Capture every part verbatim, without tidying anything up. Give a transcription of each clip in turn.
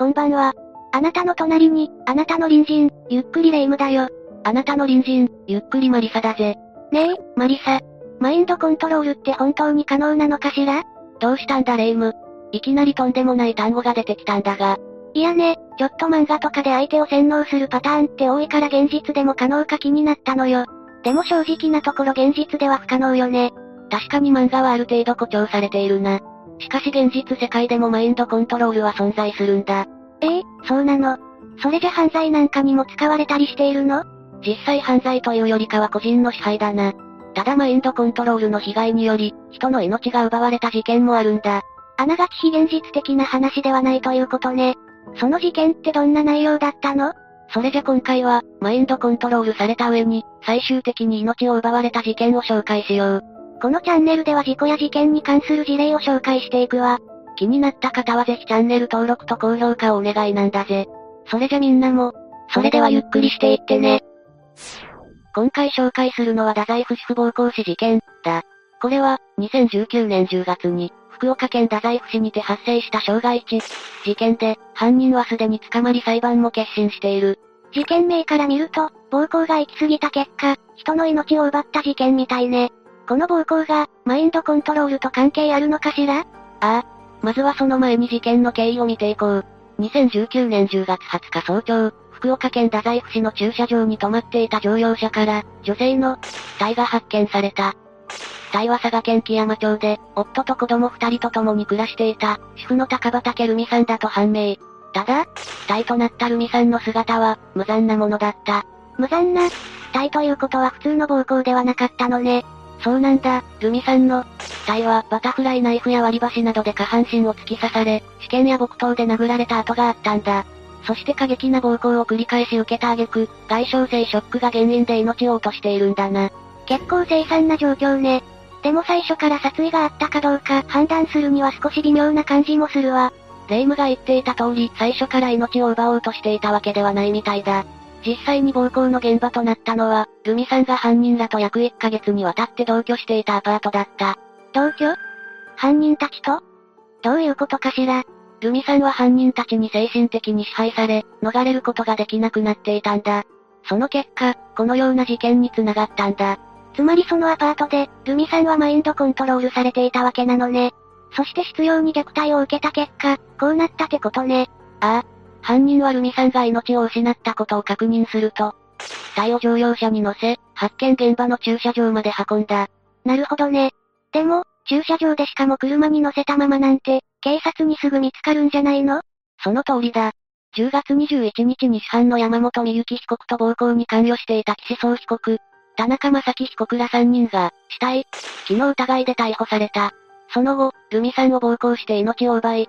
こんばんは。あなたの隣に、あなたの隣人、ゆっくりレ夢ムだよ。あなたの隣人、ゆっくりマリサだぜ。ねえ、マリサ。マインドコントロールって本当に可能なのかしら？どうしたんだレ夢ム。いきなりとんでもない単語が出てきたんだが。いやね、ちょっと漫画とかで相手を洗脳するパターンって多いから現実でも可能か気になったのよ。でも正直なところ現実では不可能よね。確かに漫画はある程度誇張されているな。しかし現実世界でもマインドコントロールは存在するんだ。ええ、そうなの。それじゃ犯罪なんかにも使われたりしているの？実際犯罪というよりかは個人の支配だな。ただマインドコントロールの被害により、人の命が奪われた事件もあるんだ。あながち非現実的な話ではないということね。その事件ってどんな内容だったの？それじゃ今回は、マインドコントロールされた上に、最終的に命を奪われた事件を紹介しよう。このチャンネルでは事故や事件に関する事例を紹介していくわ。気になった方はぜひチャンネル登録と高評価をお願いなんだぜ。それじゃみんなも、それではゆっくりしていってね。今回紹介するのは太宰府市不暴行死事件、だ。これは、にせんじゅうきゅうねんじゅうがつに、福岡県太宰府市にて発生した傷害致死事件で、犯人はすでに捕まり裁判も結審している。事件名から見ると、暴行が行き過ぎた結果、人の命を奪った事件みたいね。この暴行が、マインドコントロールと関係あるのかしら？ああ。まずはその前に事件の経緯を見ていこう。にせんじゅうきゅうねんじゅうがつはつか早朝、福岡県太宰府市の駐車場に止まっていた乗用車から、女性の、死体が発見された。死体は佐賀県基山町で、夫と子供二人と共に暮らしていた、主婦の高畑ルミさんだと判明。ただ、死体となったルミさんの姿は、無残なものだった。無残な、死体ということは普通の暴行ではなかったのね。そうなんだ、ルミさんの死体はバタフライナイフや割り箸などで下半身を突き刺され、刺剣や木刀で殴られた跡があったんだ。そして過激な暴行を繰り返し受けた挙句、外傷性ショックが原因で命を落としているんだな。結構凄惨な状況ね。でも最初から殺意があったかどうか判断するには少し微妙な感じもするわ。レ夢ムが言っていた通り、最初から命を奪おうとしていたわけではないみたいだ。実際に暴行の現場となったのは、ルミさんが犯人らと約いっかげつにわたって同居していたアパートだった。同居？犯人たちと？どういうことかしら。ルミさんは犯人たちに精神的に支配され、逃れることができなくなっていたんだ。その結果、このような事件に繋がったんだ。つまりそのアパートで、ルミさんはマインドコントロールされていたわけなのね。そして執拗に虐待を受けた結果、こうなったってことね。ああ。犯人はルミさんが命を失ったことを確認すると、死体を乗用車に乗せ、発見現場の駐車場まで運んだ。なるほどね。でも、駐車場でしかも車に乗せたままなんて、警察にすぐ見つかるんじゃないの？その通りだ。じゅうがつにじゅういちにちに主犯の山本美幸被告と暴行に関与していた岸総被告、田中正樹被告らさんにんが、死体、死の疑いで逮捕された。その後、ルミさんを暴行して命を奪い、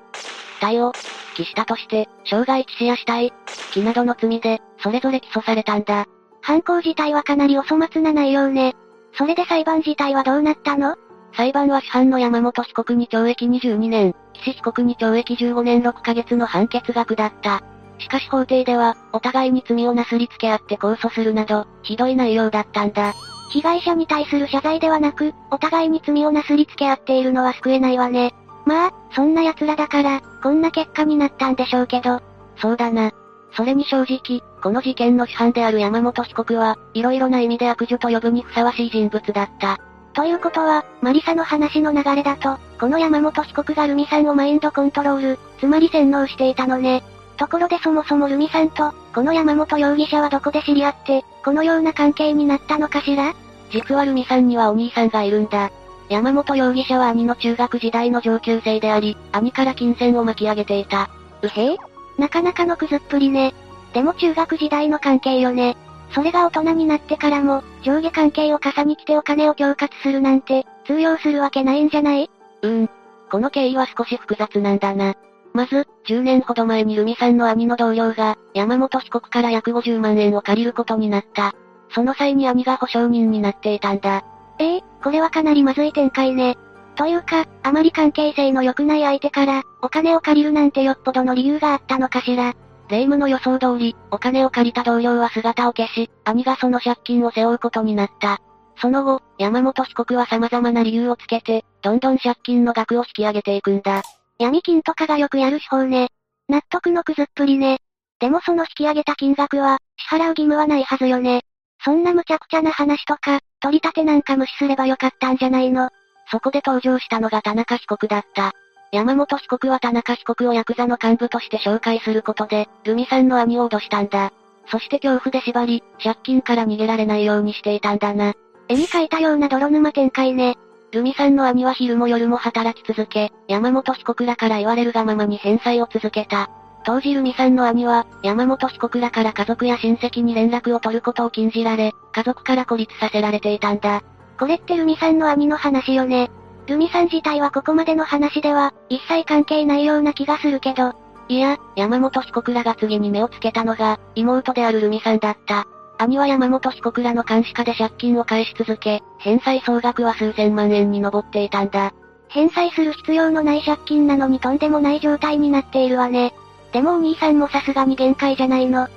死体を、死したとして、傷害致死や死体、死などの罪で、それぞれ起訴されたんだ。犯行自体はかなりお粗末な内容ね。それで裁判自体はどうなったの？裁判は主犯の山本被告にちょうえきにじゅうにねん、岸被告にちょうえきじゅうごねんろっかげつの判決が下った。しかし法廷では、お互いに罪をなすりつけ合って控訴するなど、ひどい内容だったんだ。被害者に対する謝罪ではなく、お互いに罪をなすりつけ合っているのは救えないわね。まあ、そんな奴らだから、こんな結果になったんでしょうけど。そうだな。それに正直、この事件の主犯である山本被告は、いろいろな意味で悪女と呼ぶにふさわしい人物だった。ということは、マリサの話の流れだと、この山本被告がルミさんをマインドコントロール、つまり洗脳していたのね。ところでそもそもルミさんと、この山本容疑者はどこで知り合って、このような関係になったのかしら？実はルミさんにはお兄さんがいるんだ。山本容疑者は兄の中学時代の上級生であり、兄から金銭を巻き上げていた。うへえ？なかなかのクズっぷりね。でも中学時代の関係よね。それが大人になってからも、上下関係を重に来てお金を恐喝するなんて、通用するわけないんじゃない？うーん。この経緯は少し複雑なんだな。まず、じゅうねんほど前にルミさんの兄の同僚が、山本被告から約ごじゅうまんえんを借りることになった。その際に兄が保証人になっていたんだ。ええ、これはかなりまずい展開ね。というか、あまり関係性の良くない相手から、お金を借りるなんてよっぽどの理由があったのかしら。レ夢ムの予想通り、お金を借りた同僚は姿を消し、兄がその借金を背負うことになった。その後、山本被告は様々な理由をつけて、どんどん借金の額を引き上げていくんだ。闇金とかがよくやる手法ね。納得のくずっぷりね。でもその引き上げた金額は、支払う義務はないはずよね。そんな無茶苦茶な話とか、取り立てなんか無視すればよかったんじゃないの。そこで登場したのが田中被告だった。山本被告は田中被告をヤクザの幹部として紹介することで、ルミさんの兄を脅したんだ。そして恐怖で縛り、借金から逃げられないようにしていたんだな。絵に描いたような泥沼展開ね。ルミさんの兄は昼も夜も働き続け、山本被告らから言われるがままに返済を続けた。当時ルミさんの兄は、山本被告らから家族や親戚に連絡を取ることを禁じられ、家族から孤立させられていたんだ。これってルミさんの兄の話よね。ルミさん自体はここまでの話では、一切関係ないような気がするけど。いや、山本被告らが次に目をつけたのが、妹であるルミさんだった。兄は山本被告らの監視下で借金を返し続け、返済総額は数千万円に上っていたんだ。返済する必要のない借金なのにとんでもない状態になっているわね。でもお兄さんもさすがに限界じゃないの。っ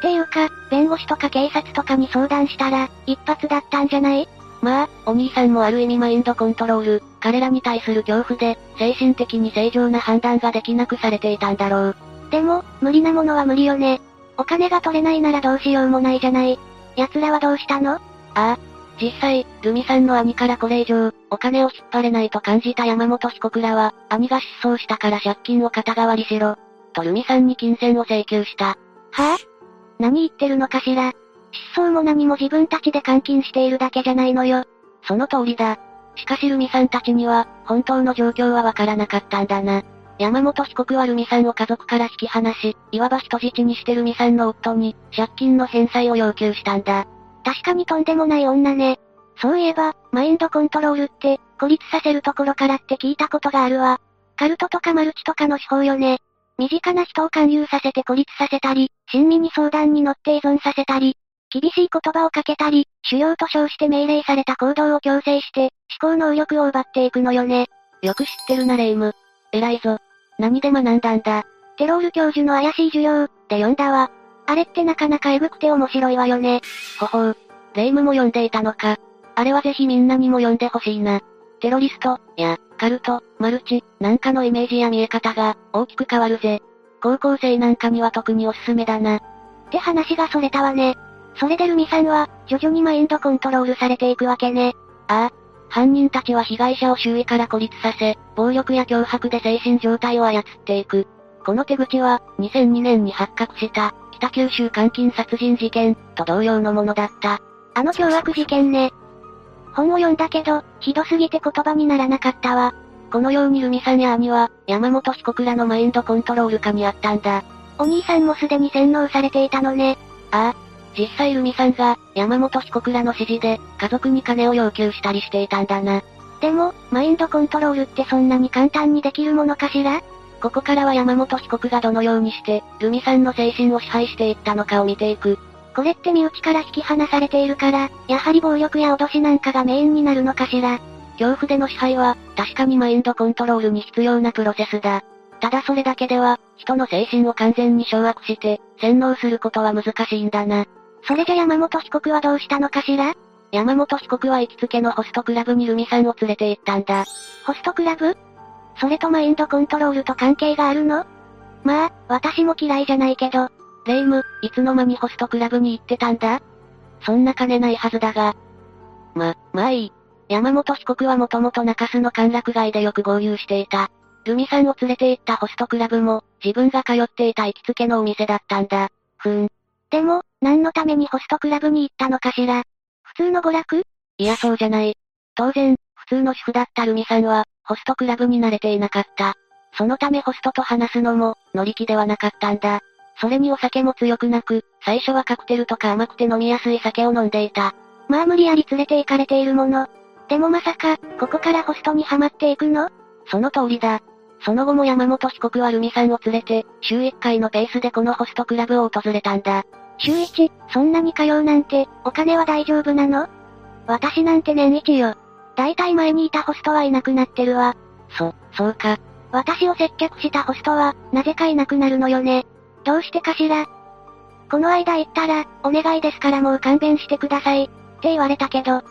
ていうか、弁護士とか警察とかに相談したら、一発だったんじゃない？まあ、お兄さんもある意味マインドコントロール、彼らに対する恐怖で、精神的に正常な判断ができなくされていたんだろう。でも、無理なものは無理よね。お金が取れないならどうしようもないじゃない。奴らはどうしたの？ああ。実際、ルミさんの兄からこれ以上、お金を引っ張れないと感じた山本被告らは、兄が失踪したから借金を肩代わりしろ、とルミさんに金銭を請求した。はぁ？何言ってるのかしら。失踪も何も自分たちで監禁しているだけじゃないのよ。その通りだ。しかしルミさんたちには、本当の状況はわからなかったんだな。山本被告はルミさんを家族から引き離し、いわば人質にしてルミさんの夫に、借金の返済を要求したんだ。確かにとんでもない女ね。そういえば、マインドコントロールって、孤立させるところからって聞いたことがあるわ。カルトとかマルチとかの手法よね。身近な人を勧誘させて孤立させたり、親身に相談に乗って依存させたり、厳しい言葉をかけたり、主要と称して命令された行動を強制して、思考能力を奪っていくのよね。よく知ってるなレイム。偉いぞ。何で学んだんだ。テロール教授の怪しい授業、で読んだわ。あれってなかなかエグくて面白いわよね。ほほう。レイムも読んでいたのか。あれはぜひみんなにも読んでほしいな。テロリスト、や、カルト、マルチ、なんかのイメージや見え方が、大きく変わるぜ。高校生なんかには特におすすめだな。って話がそれたわね。それでルミさんは、徐々にマインドコントロールされていくわけね。ああ。犯人たちは被害者を周囲から孤立させ、暴力や脅迫で精神状態を操っていく。この手口は、にせんにねんに発覚した、北九州監禁殺人事件、と同様のものだった。あの凶悪事件ね。本を読んだけど、ひどすぎて言葉にならなかったわ。このようにルミさんや兄は、山本被告らのマインドコントロール下にあったんだ。お兄さんもすでに洗脳されていたのね。ああ。実際ルミさんが、山本被告らの指示で、家族に金を要求したりしていたんだな。でも、マインドコントロールってそんなに簡単にできるものかしら？ここからは山本被告がどのようにして、ルミさんの精神を支配していったのかを見ていく。これって身内から引き離されているから、やはり暴力や脅しなんかがメインになるのかしら。恐怖での支配は、確かにマインドコントロールに必要なプロセスだ。ただそれだけでは、人の精神を完全に掌握して、洗脳することは難しいんだな。それじゃ山本被告はどうしたのかしら？山本被告は行きつけのホストクラブにルミさんを連れて行ったんだ。ホストクラブ？それとマインドコントロールと関係があるの？まあ、私も嫌いじゃないけど。レイム、いつの間にホストクラブに行ってたんだ？そんな金ないはずだが。ま、まあいい。山本被告はもともと中洲の歓楽街でよく合流していた。ルミさんを連れて行ったホストクラブも、自分が通っていた行きつけのお店だったんだ。ふーん。でも、何のためにホストクラブに行ったのかしら。普通の娯楽？いやそうじゃない。当然、普通の主婦だったルミさんは、ホストクラブに慣れていなかった。そのためホストと話すのも、乗り気ではなかったんだ。それにお酒も強くなく、最初はカクテルとか甘くて飲みやすい酒を飲んでいた。まあ無理やり連れて行かれているもの。でもまさか、ここからホストにはまっていくの？その通りだ。その後も山本被告はルミさんを連れて、週いっかいのペースでこのホストクラブを訪れたんだ。週いち、そんなに通うなんて、お金は大丈夫なの？私なんて年いちよ。だいたい前にいたホストはいなくなってるわ。そ、そうか。私を接客したホストは、なぜかいなくなるのよね。どうしてかしら。この間行ったら、お願いですからもう勘弁してください、って言われたけど。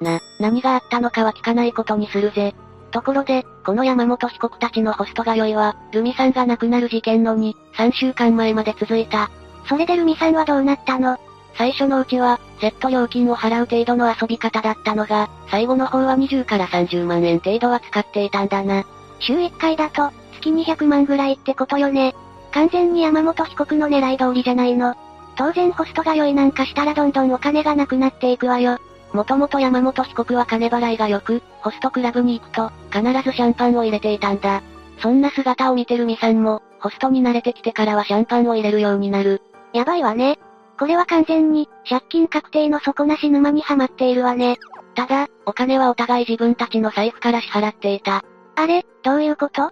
な、何があったのかは聞かないことにするぜ。ところで、この山本被告たちのホストが酔いは、ルミさんが亡くなる事件のに、さんしゅうかんまえまで続いた。それでルミさんはどうなったの？最初のうちは、セット料金を払う程度の遊び方だったのが、最後の方はにじゅうからさんじゅうまんえん程度は使っていたんだな。週いっかいだと、月にひゃくまんぐらいってことよね。完全に山本被告の狙い通りじゃないの。当然ホストが酔いなんかしたらどんどんお金がなくなっていくわよ。もともと山本被告は金払いが良く、ホストクラブに行くと、必ずシャンパンを入れていたんだ。そんな姿を見てるミさんも、ホストに慣れてきてからはシャンパンを入れるようになる。やばいわね。これは完全に、借金確定の底なし沼にはまっているわね。ただ、お金はお互い自分たちの財布から支払っていた。あれ、どういうこと？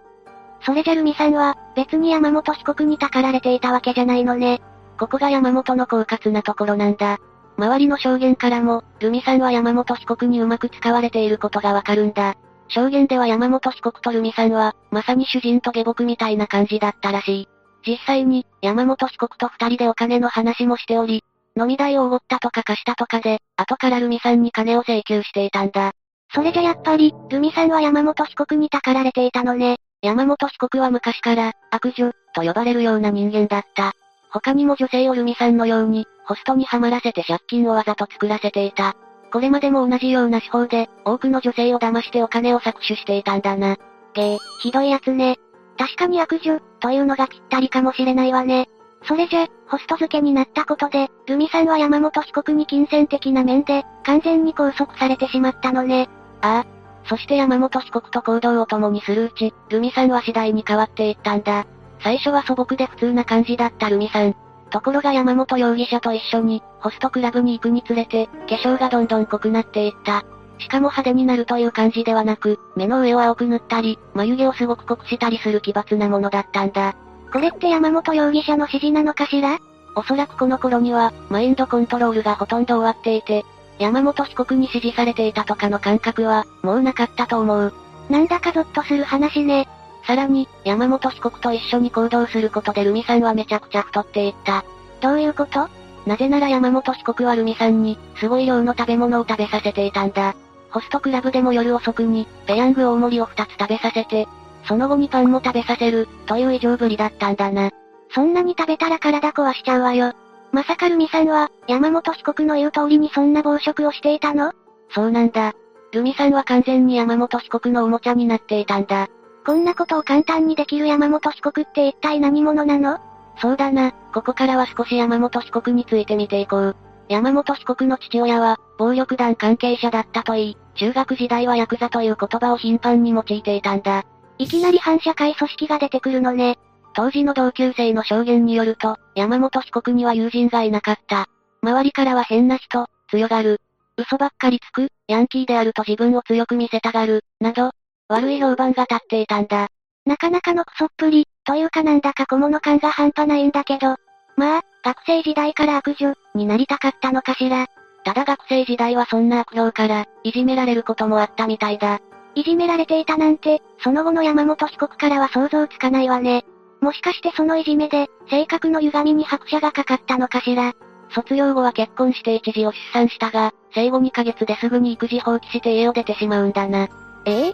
それじゃルミさんは、別に山本被告にたかられていたわけじゃないのね。ここが山本の狡猾なところなんだ。周りの証言からも、ルミさんは山本被告にうまく使われていることがわかるんだ。証言では山本被告とルミさんは、まさに主人と下僕みたいな感じだったらしい。実際に、山本被告と二人でお金の話もしており、飲み代をおごったとか貸したとかで、後からルミさんに金を請求していたんだ。それじゃやっぱり、ルミさんは山本被告にたかられていたのね。山本被告は昔から、悪女、と呼ばれるような人間だった。他にも女性をルミさんのように、ホストにはまらせて借金をわざと作らせていた。これまでも同じような手法で、多くの女性を騙してお金を搾取していたんだな。げー、ひどいやつね。確かに悪女、というのがぴったりかもしれないわね。それじゃ、ホスト付けになったことで、ルミさんは山本被告に金銭的な面で、完全に拘束されてしまったのね。ああ。そして山本被告と行動を共にするうち、ルミさんは次第に変わっていったんだ。最初は素朴で普通な感じだったルミさん。ところが山本容疑者と一緒に、ホストクラブに行くにつれて、化粧がどんどん濃くなっていった。しかも派手になるという感じではなく、目の上を青く塗ったり、眉毛をすごく濃くしたりする奇抜なものだったんだ。これって山本容疑者の指示なのかしら？おそらくこの頃には、マインドコントロールがほとんど終わっていて、山本被告に指示されていたとかの感覚は、もうなかったと思う。なんだかゾッとする話ね。さらに、山本被告と一緒に行動することでルミさんはめちゃくちゃ太っていった。どういうこと？なぜなら山本被告はルミさんに、すごい量の食べ物を食べさせていたんだ。ホストクラブでも夜遅くに、ペヤング大盛りをふたつ食べさせて、その後にパンも食べさせる、という異常ぶりだったんだな。そんなに食べたら体壊しちゃうわよ。まさかルミさんは、山本被告の言う通りにそんな暴食をしていたの？そうなんだ。ルミさんは完全に山本被告のおもちゃになっていたんだ。こんなことを簡単にできる山本被告って一体何者なの？そうだな、ここからは少し山本被告について見ていこう。山本被告の父親は、暴力団関係者だったといい、中学時代はヤクザという言葉を頻繁に用いていたんだ。いきなり反社会組織が出てくるのね。当時の同級生の証言によると、山本被告には友人がいなかった。周りからは変な人、強がる。嘘ばっかりつく、ヤンキーであると自分を強く見せたがる、など、悪い評判が立っていたんだ。なかなかのクソっぷり、というかなんだか小物感が半端ないんだけど。まあ、学生時代から悪女になりたかったのかしら。ただ学生時代はそんな悪評から、いじめられることもあったみたいだ。いじめられていたなんて、その後の山本被告からは想像つかないわね。もしかしてそのいじめで、性格の歪みに拍車がかかったのかしら。卒業後は結婚して一児を出産したが、生後にかげつですぐに育児放棄して家を出てしまうんだな。ええ？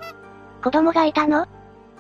子供がいたの？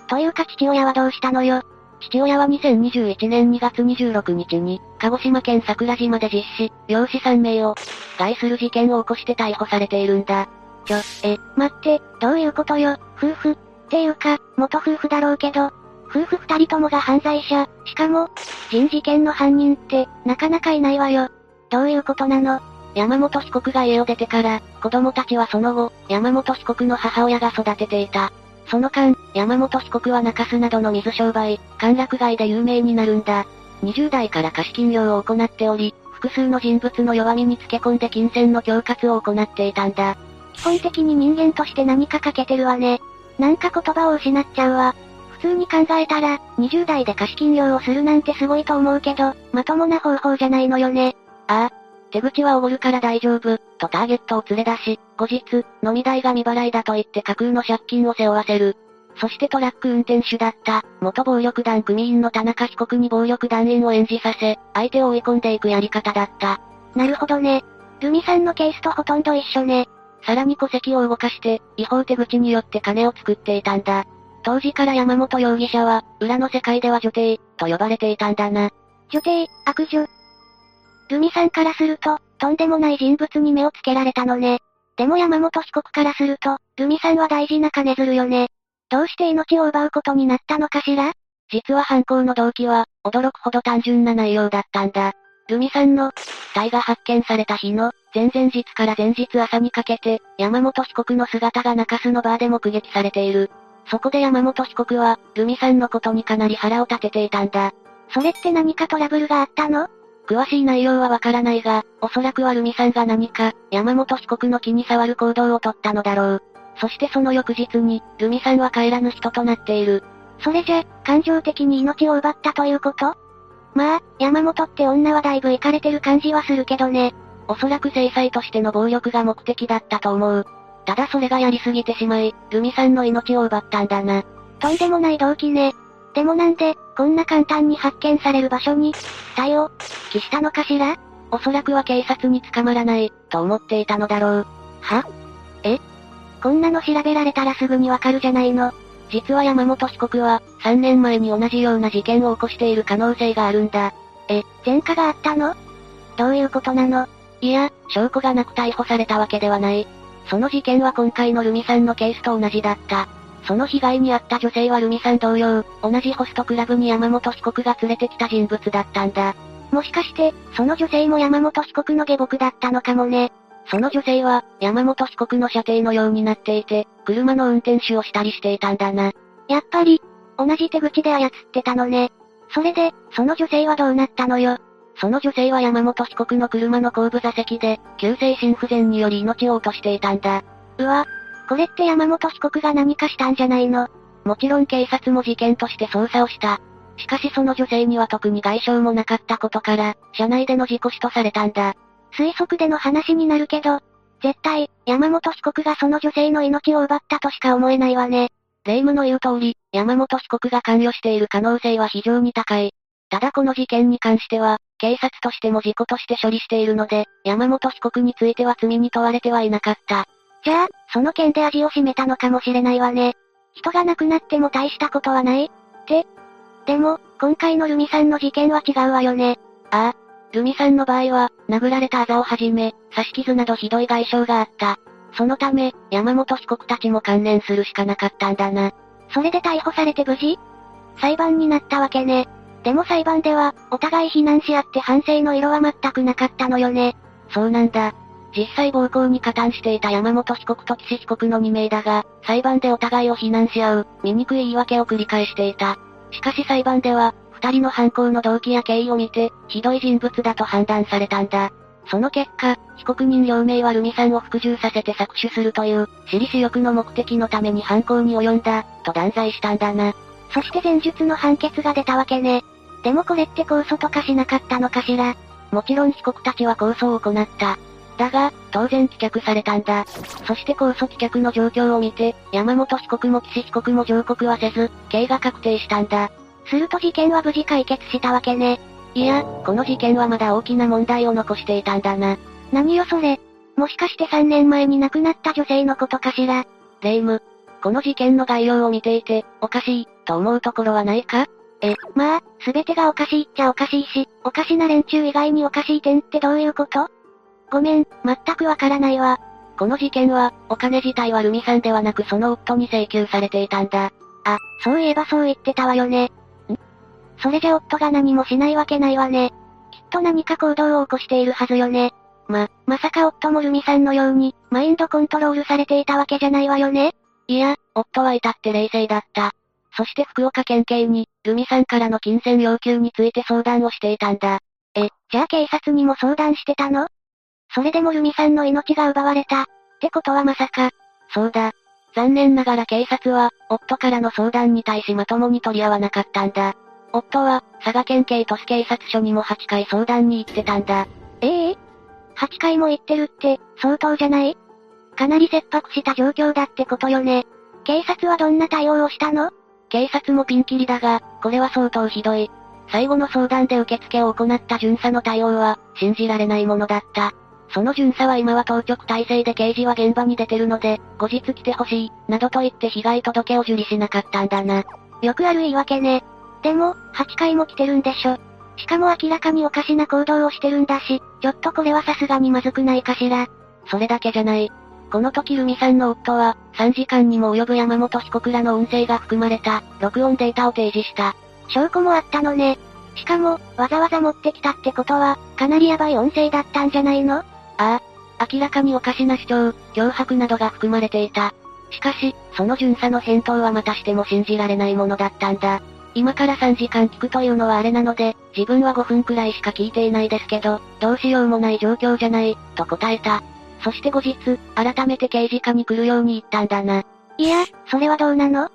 というか父親はどうしたのよ。父親はにせんにじゅういちねんにがつにじゅうろくにちに、鹿児島県桜島で実施、養子さん名を害する事件を起こして逮捕されているんだ。ちょ、え、待って、どういうことよ。夫婦、っていうか、元夫婦だろうけど、夫婦二人ともが犯罪者、しかも、人事件の犯人って、なかなかいないわよ。どういうことなの？山本被告が家を出てから、子供たちはその後、山本被告の母親が育てていた。その間、山本被告は中洲などの水商売、歓楽街で有名になるんだ。にじゅうだいから貸金業を行っており、複数の人物の弱みにつけ込んで金銭の恐喝を行っていたんだ。基本的に人間として何か欠けてるわね。なんか言葉を失っちゃうわ。普通に考えたら、にじゅうだいで貸金業をするなんてすごいと思うけど、まともな方法じゃないのよね。ああ。手口はおごるから大丈夫、とターゲットを連れ出し、後日、飲み代が未払いだと言って架空の借金を背負わせる。そしてトラック運転手だった、元暴力団組員の田中被告に暴力団員を演じさせ、相手を追い込んでいくやり方だった。なるほどね。ルミさんのケースとほとんど一緒ね。さらに戸籍を動かして、違法手口によって金を作っていたんだ。当時から山本容疑者は、裏の世界では女帝、と呼ばれていたんだな。女帝、悪女。ルミさんからすると、とんでもない人物に目をつけられたのね。でも山本被告からすると、ルミさんは大事な金づるよね。どうして命を奪うことになったのかしら？実は犯行の動機は、驚くほど単純な内容だったんだ。ルミさんの、死体が発見された日の、前々日から前日朝にかけて、山本被告の姿が中洲のバーで目撃されている。そこで山本被告は、ルミさんのことにかなり腹を立てていたんだ。それって何かトラブルがあったの？詳しい内容はわからないが、おそらくはルミさんが何か、山本被告の気に障る行動をとったのだろう。そしてその翌日に、ルミさんは帰らぬ人となっている。それじゃ、感情的に命を奪ったということ？まあ、山本って女はだいぶイカれてる感じはするけどね。おそらく制裁としての暴力が目的だったと思う。ただそれがやりすぎてしまい、ルミさんの命を奪ったんだな。とんでもない動機ね。でもなんで、こんな簡単に発見される場所に、死体を、棄したのかしら？おそらくは警察に捕まらない、と思っていたのだろう。は？え？こんなの調べられたらすぐにわかるじゃないの。実は山本被告は、さんねんまえに同じような事件を起こしている可能性があるんだ。え、前科があったの？どういうことなの？いや、証拠がなく逮捕されたわけではない。その事件は今回のルミさんのケースと同じだった。その被害に遭った女性はルミさん同様、同じホストクラブに山本被告が連れてきた人物だったんだ。もしかして、その女性も山本被告の下僕だったのかもね。その女性は、山本被告の舎弟のようになっていて、車の運転手をしたりしていたんだな。やっぱり、同じ手口で操ってたのね。それで、その女性はどうなったのよ。その女性は山本被告の車の後部座席で、急性心不全により命を落としていたんだ。うわ、これって山本被告が何かしたんじゃないの？もちろん警察も事件として捜査をした。しかしその女性には特に外傷もなかったことから、車内での事故死とされたんだ。推測での話になるけど、絶対、山本被告がその女性の命を奪ったとしか思えないわね。霊夢の言う通り、山本被告が関与している可能性は非常に高い。ただこの事件に関しては、警察としても事故として処理しているので、山本被告については罪に問われてはいなかった。じゃあ、その件で味を占めたのかもしれないわね。人が亡くなっても大したことはないって。でも、今回のルミさんの事件は違うわよね。ああ。ルミさんの場合は、殴られたあざをはじめ、刺し傷などひどい外傷があった。そのため、山本被告たちも観念するしかなかったんだな。それで逮捕されて無事？裁判になったわけね。でも裁判では、お互い非難し合って反省の色は全くなかったのよね。そうなんだ。実際暴行に加担していた山本被告と岸被告のにめいだが、裁判でお互いを非難し合う、醜い言い訳を繰り返していた。しかし裁判では、二人の犯行の動機や経緯を見て、ひどい人物だと判断されたんだ。その結果、被告人両名はルミさんを服従させて搾取するという、私利私欲の目的のために犯行に及んだ、と断罪したんだな。そして前述の判決が出たわけね。でもこれって控訴とかしなかったのかしら。もちろん被告たちは控訴を行った。だが、当然棄却されたんだ。そして控訴棄却の状況を見て、山本被告も岸被告も上告はせず、刑が確定したんだ。すると事件は無事解決したわけね。いや、この事件はまだ大きな問題を残していたんだな。何よそれ。もしかしてさんねんまえに亡くなった女性のことかしら。霊夢、この事件の概要を見ていて、おかしい、と思うところはないか？え、まあ、すべてがおかしいっちゃおかしいし、おかしな連中以外におかしい点ってどういうこと？ごめん、全くわからないわ。この事件は、お金自体はルミさんではなくその夫に請求されていたんだ。あ、そういえばそう言ってたわよね。それじゃ夫が何もしないわけないわね。きっと何か行動を起こしているはずよね。ま、まさか夫もルミさんのように、マインドコントロールされていたわけじゃないわよね。いや、夫は至って冷静だった。そして福岡県警に、ルミさんからの金銭要求について相談をしていたんだ。え、じゃあ警察にも相談してたの？それでもルミさんの命が奪われた。ってことはまさか。そうだ。残念ながら警察は、夫からの相談に対しまともに取り合わなかったんだ。夫は、佐賀県警鳥栖警察署にもはっかい相談に行ってたんだ。ええー、はっかいも行ってるって、相当じゃない？かなり切迫した状況だってことよね。警察はどんな対応をしたの？警察もピンキリだが、これは相当ひどい。最後の相談で受付を行った巡査の対応は、信じられないものだった。その巡査は今は当直体制で刑事は現場に出てるので、後日来てほしい、などと言って被害届を受理しなかったんだな。よくある言い訳ね。でも、はっかいも来てるんでしょ。しかも明らかにおかしな行動をしてるんだし、ちょっとこれはさすがにまずくないかしら。それだけじゃない。この時ルミさんの夫は、さんじかんにも及ぶ山本被告らの音声が含まれた、録音データを提示した。証拠もあったのね。しかも、わざわざ持ってきたってことは、かなりヤバい音声だったんじゃないの？ああ。明らかにおかしな主張、脅迫などが含まれていた。しかし、その巡査の返答はまたしても信じられないものだったんだ。今からさんじかん聞くというのはあれなので、自分はごふんくらいしか聞いていないですけど、どうしようもない状況じゃない、と答えた。そして後日、改めて刑事課に来るように言ったんだな。いや、それはどうなの？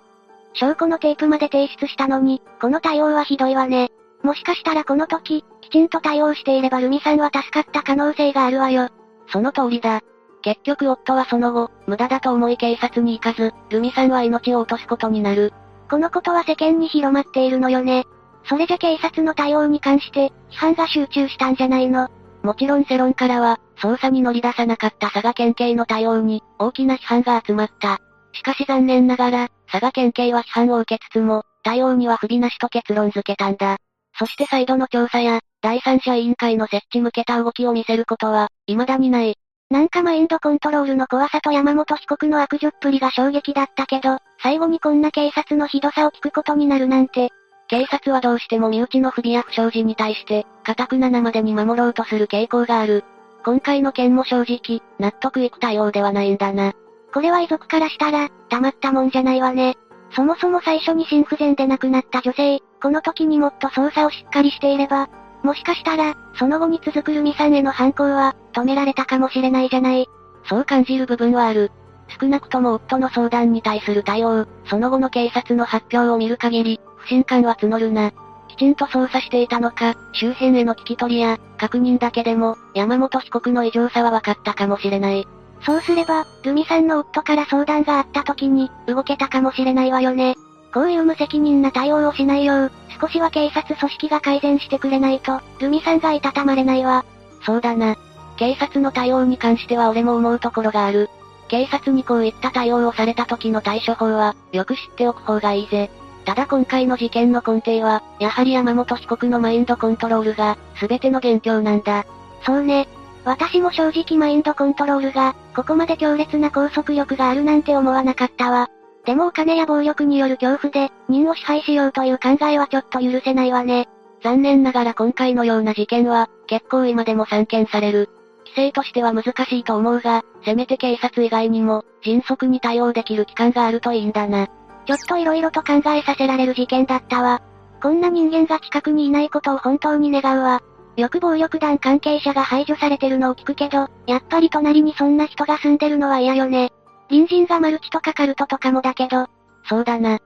証拠のテープまで提出したのに、この対応はひどいわね。もしかしたらこの時、きちんと対応していればルミさんは助かった可能性があるわよ。その通りだ。結局夫はその後、無駄だと思い警察に行かず、ルミさんは命を落とすことになる。このことは世間に広まっているのよね。それじゃ警察の対応に関して、批判が集中したんじゃないの？もちろん世論からは、捜査に乗り出さなかった佐賀県警の対応に、大きな批判が集まった。しかし残念ながら、佐賀県警は批判を受けつつも、対応には不備なしと結論付けたんだ。そして再度の調査や、第三者委員会の設置向けた動きを見せることは、未だにない。なんかマインドコントロールの怖さと山本被告の悪女っぷりが衝撃だったけど、最後にこんな警察のひどさを聞くことになるなんて。警察はどうしても身内の不備や不祥事に対して、固くななまでに守ろうとする傾向がある。今回の件も正直、納得いく対応ではないんだな。これは遺族からしたら、たまったもんじゃないわね。そもそも最初に心不全で亡くなった女性、この時にもっと捜査をしっかりしていれば、もしかしたら、その後に続くルミさんへの犯行は、止められたかもしれないじゃない。そう感じる部分はある。少なくとも夫の相談に対する対応、その後の警察の発表を見る限り、不信感は募るな。きちんと捜査していたのか、周辺への聞き取りや、確認だけでも、山本被告の異常さは分かったかもしれない。そうすれば、ルミさんの夫から相談があった時に、動けたかもしれないわよね。こういう無責任な対応をしないよう、少しは警察組織が改善してくれないと、ルミさんがいたたまれないわ。そうだな。警察の対応に関しては俺も思うところがある。警察にこういった対応をされた時の対処法は、よく知っておく方がいいぜ。ただ今回の事件の根底は、やはり山本被告のマインドコントロールが、全ての元凶なんだ。そうね。私も正直マインドコントロールが、ここまで強烈な拘束力があるなんて思わなかったわ。でもお金や暴力による恐怖で、人を支配しようという考えはちょっと許せないわね。残念ながら今回のような事件は、結構今でも散見される。規制としては難しいと思うが、せめて警察以外にも、迅速に対応できる機関があるといいんだな。ちょっと色々と考えさせられる事件だったわ。こんな人間が近くにいないことを本当に願うわ。よく暴力団関係者が排除されてるのを聞くけど、やっぱり隣にそんな人が住んでるのは嫌よね。隣人がマルチとかカルトとかもだけど。そうだな。引っ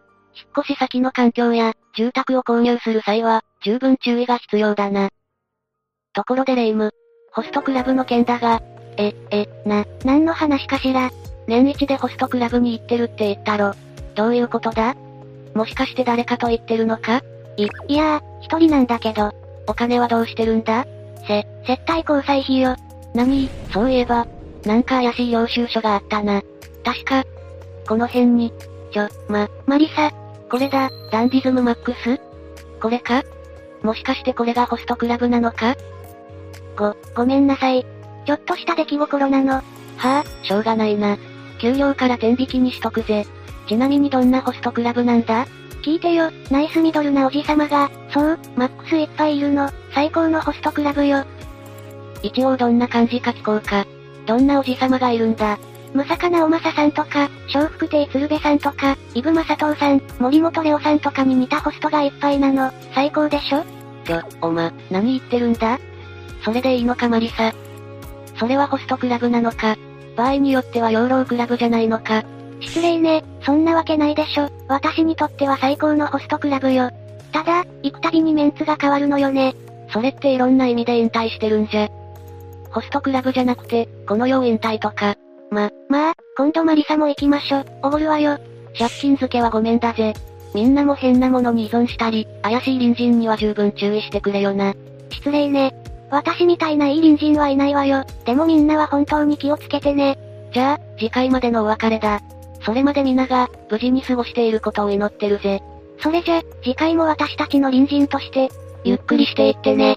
越し先の環境や、住宅を購入する際は、十分注意が必要だな。ところでレイム、ホストクラブの件だが、え、え、な、何の話かしら。年一でホストクラブに行ってるって言ったろ。どういうことだ？もしかして誰かと言ってるのか？い、いやー、一人なんだけど。お金はどうしてるんだ？せ、接待交際費よ。なに、そういえば、なんか怪しい領収書があったな。確か、この辺に、ちょ、ま、マリサ、これだ、ダンディズムマックス？これか？もしかしてこれがホストクラブなのか？ご、ごめんなさい。ちょっとした出来心なの。はあ、しょうがないな。給料から天引きにしとくぜ。ちなみにどんなホストクラブなんだ？聞いてよ、ナイスミドルなおじさまが、そう、マックスいっぱいいるの、最高のホストクラブよ。一応どんな感じか聞こうか。どんなおじさまがいるんだ？むさかなおまささんとか、笑福亭鶴瓶さんとか、イブマサトウさん、森本レオさんとかに似たホストがいっぱいなの、最高でしょ？ちょ、おま、何言ってるんだ？それでいいのかマリサ。それはホストクラブなのか、場合によっては養老クラブじゃないのか。失礼ね、そんなわけないでしょ。私にとっては最高のホストクラブよ。ただ、行くたびにメンツが変わるのよね。それっていろんな意味で引退してるんじゃ。ホストクラブじゃなくて、この世を引退とか。ま、まあ、今度マリサも行きましょ。おごるわよ。借金漬けはごめんだぜ。みんなも変なものに依存したり、怪しい隣人には十分注意してくれよな。失礼ね。私みたいないい隣人はいないわよ。でもみんなは本当に気をつけてね。じゃあ、次回までのお別れだ。それまで皆が、無事に過ごしていることを祈ってるぜ。それじゃ、次回も私たちの隣人として、ゆっくりしていってね。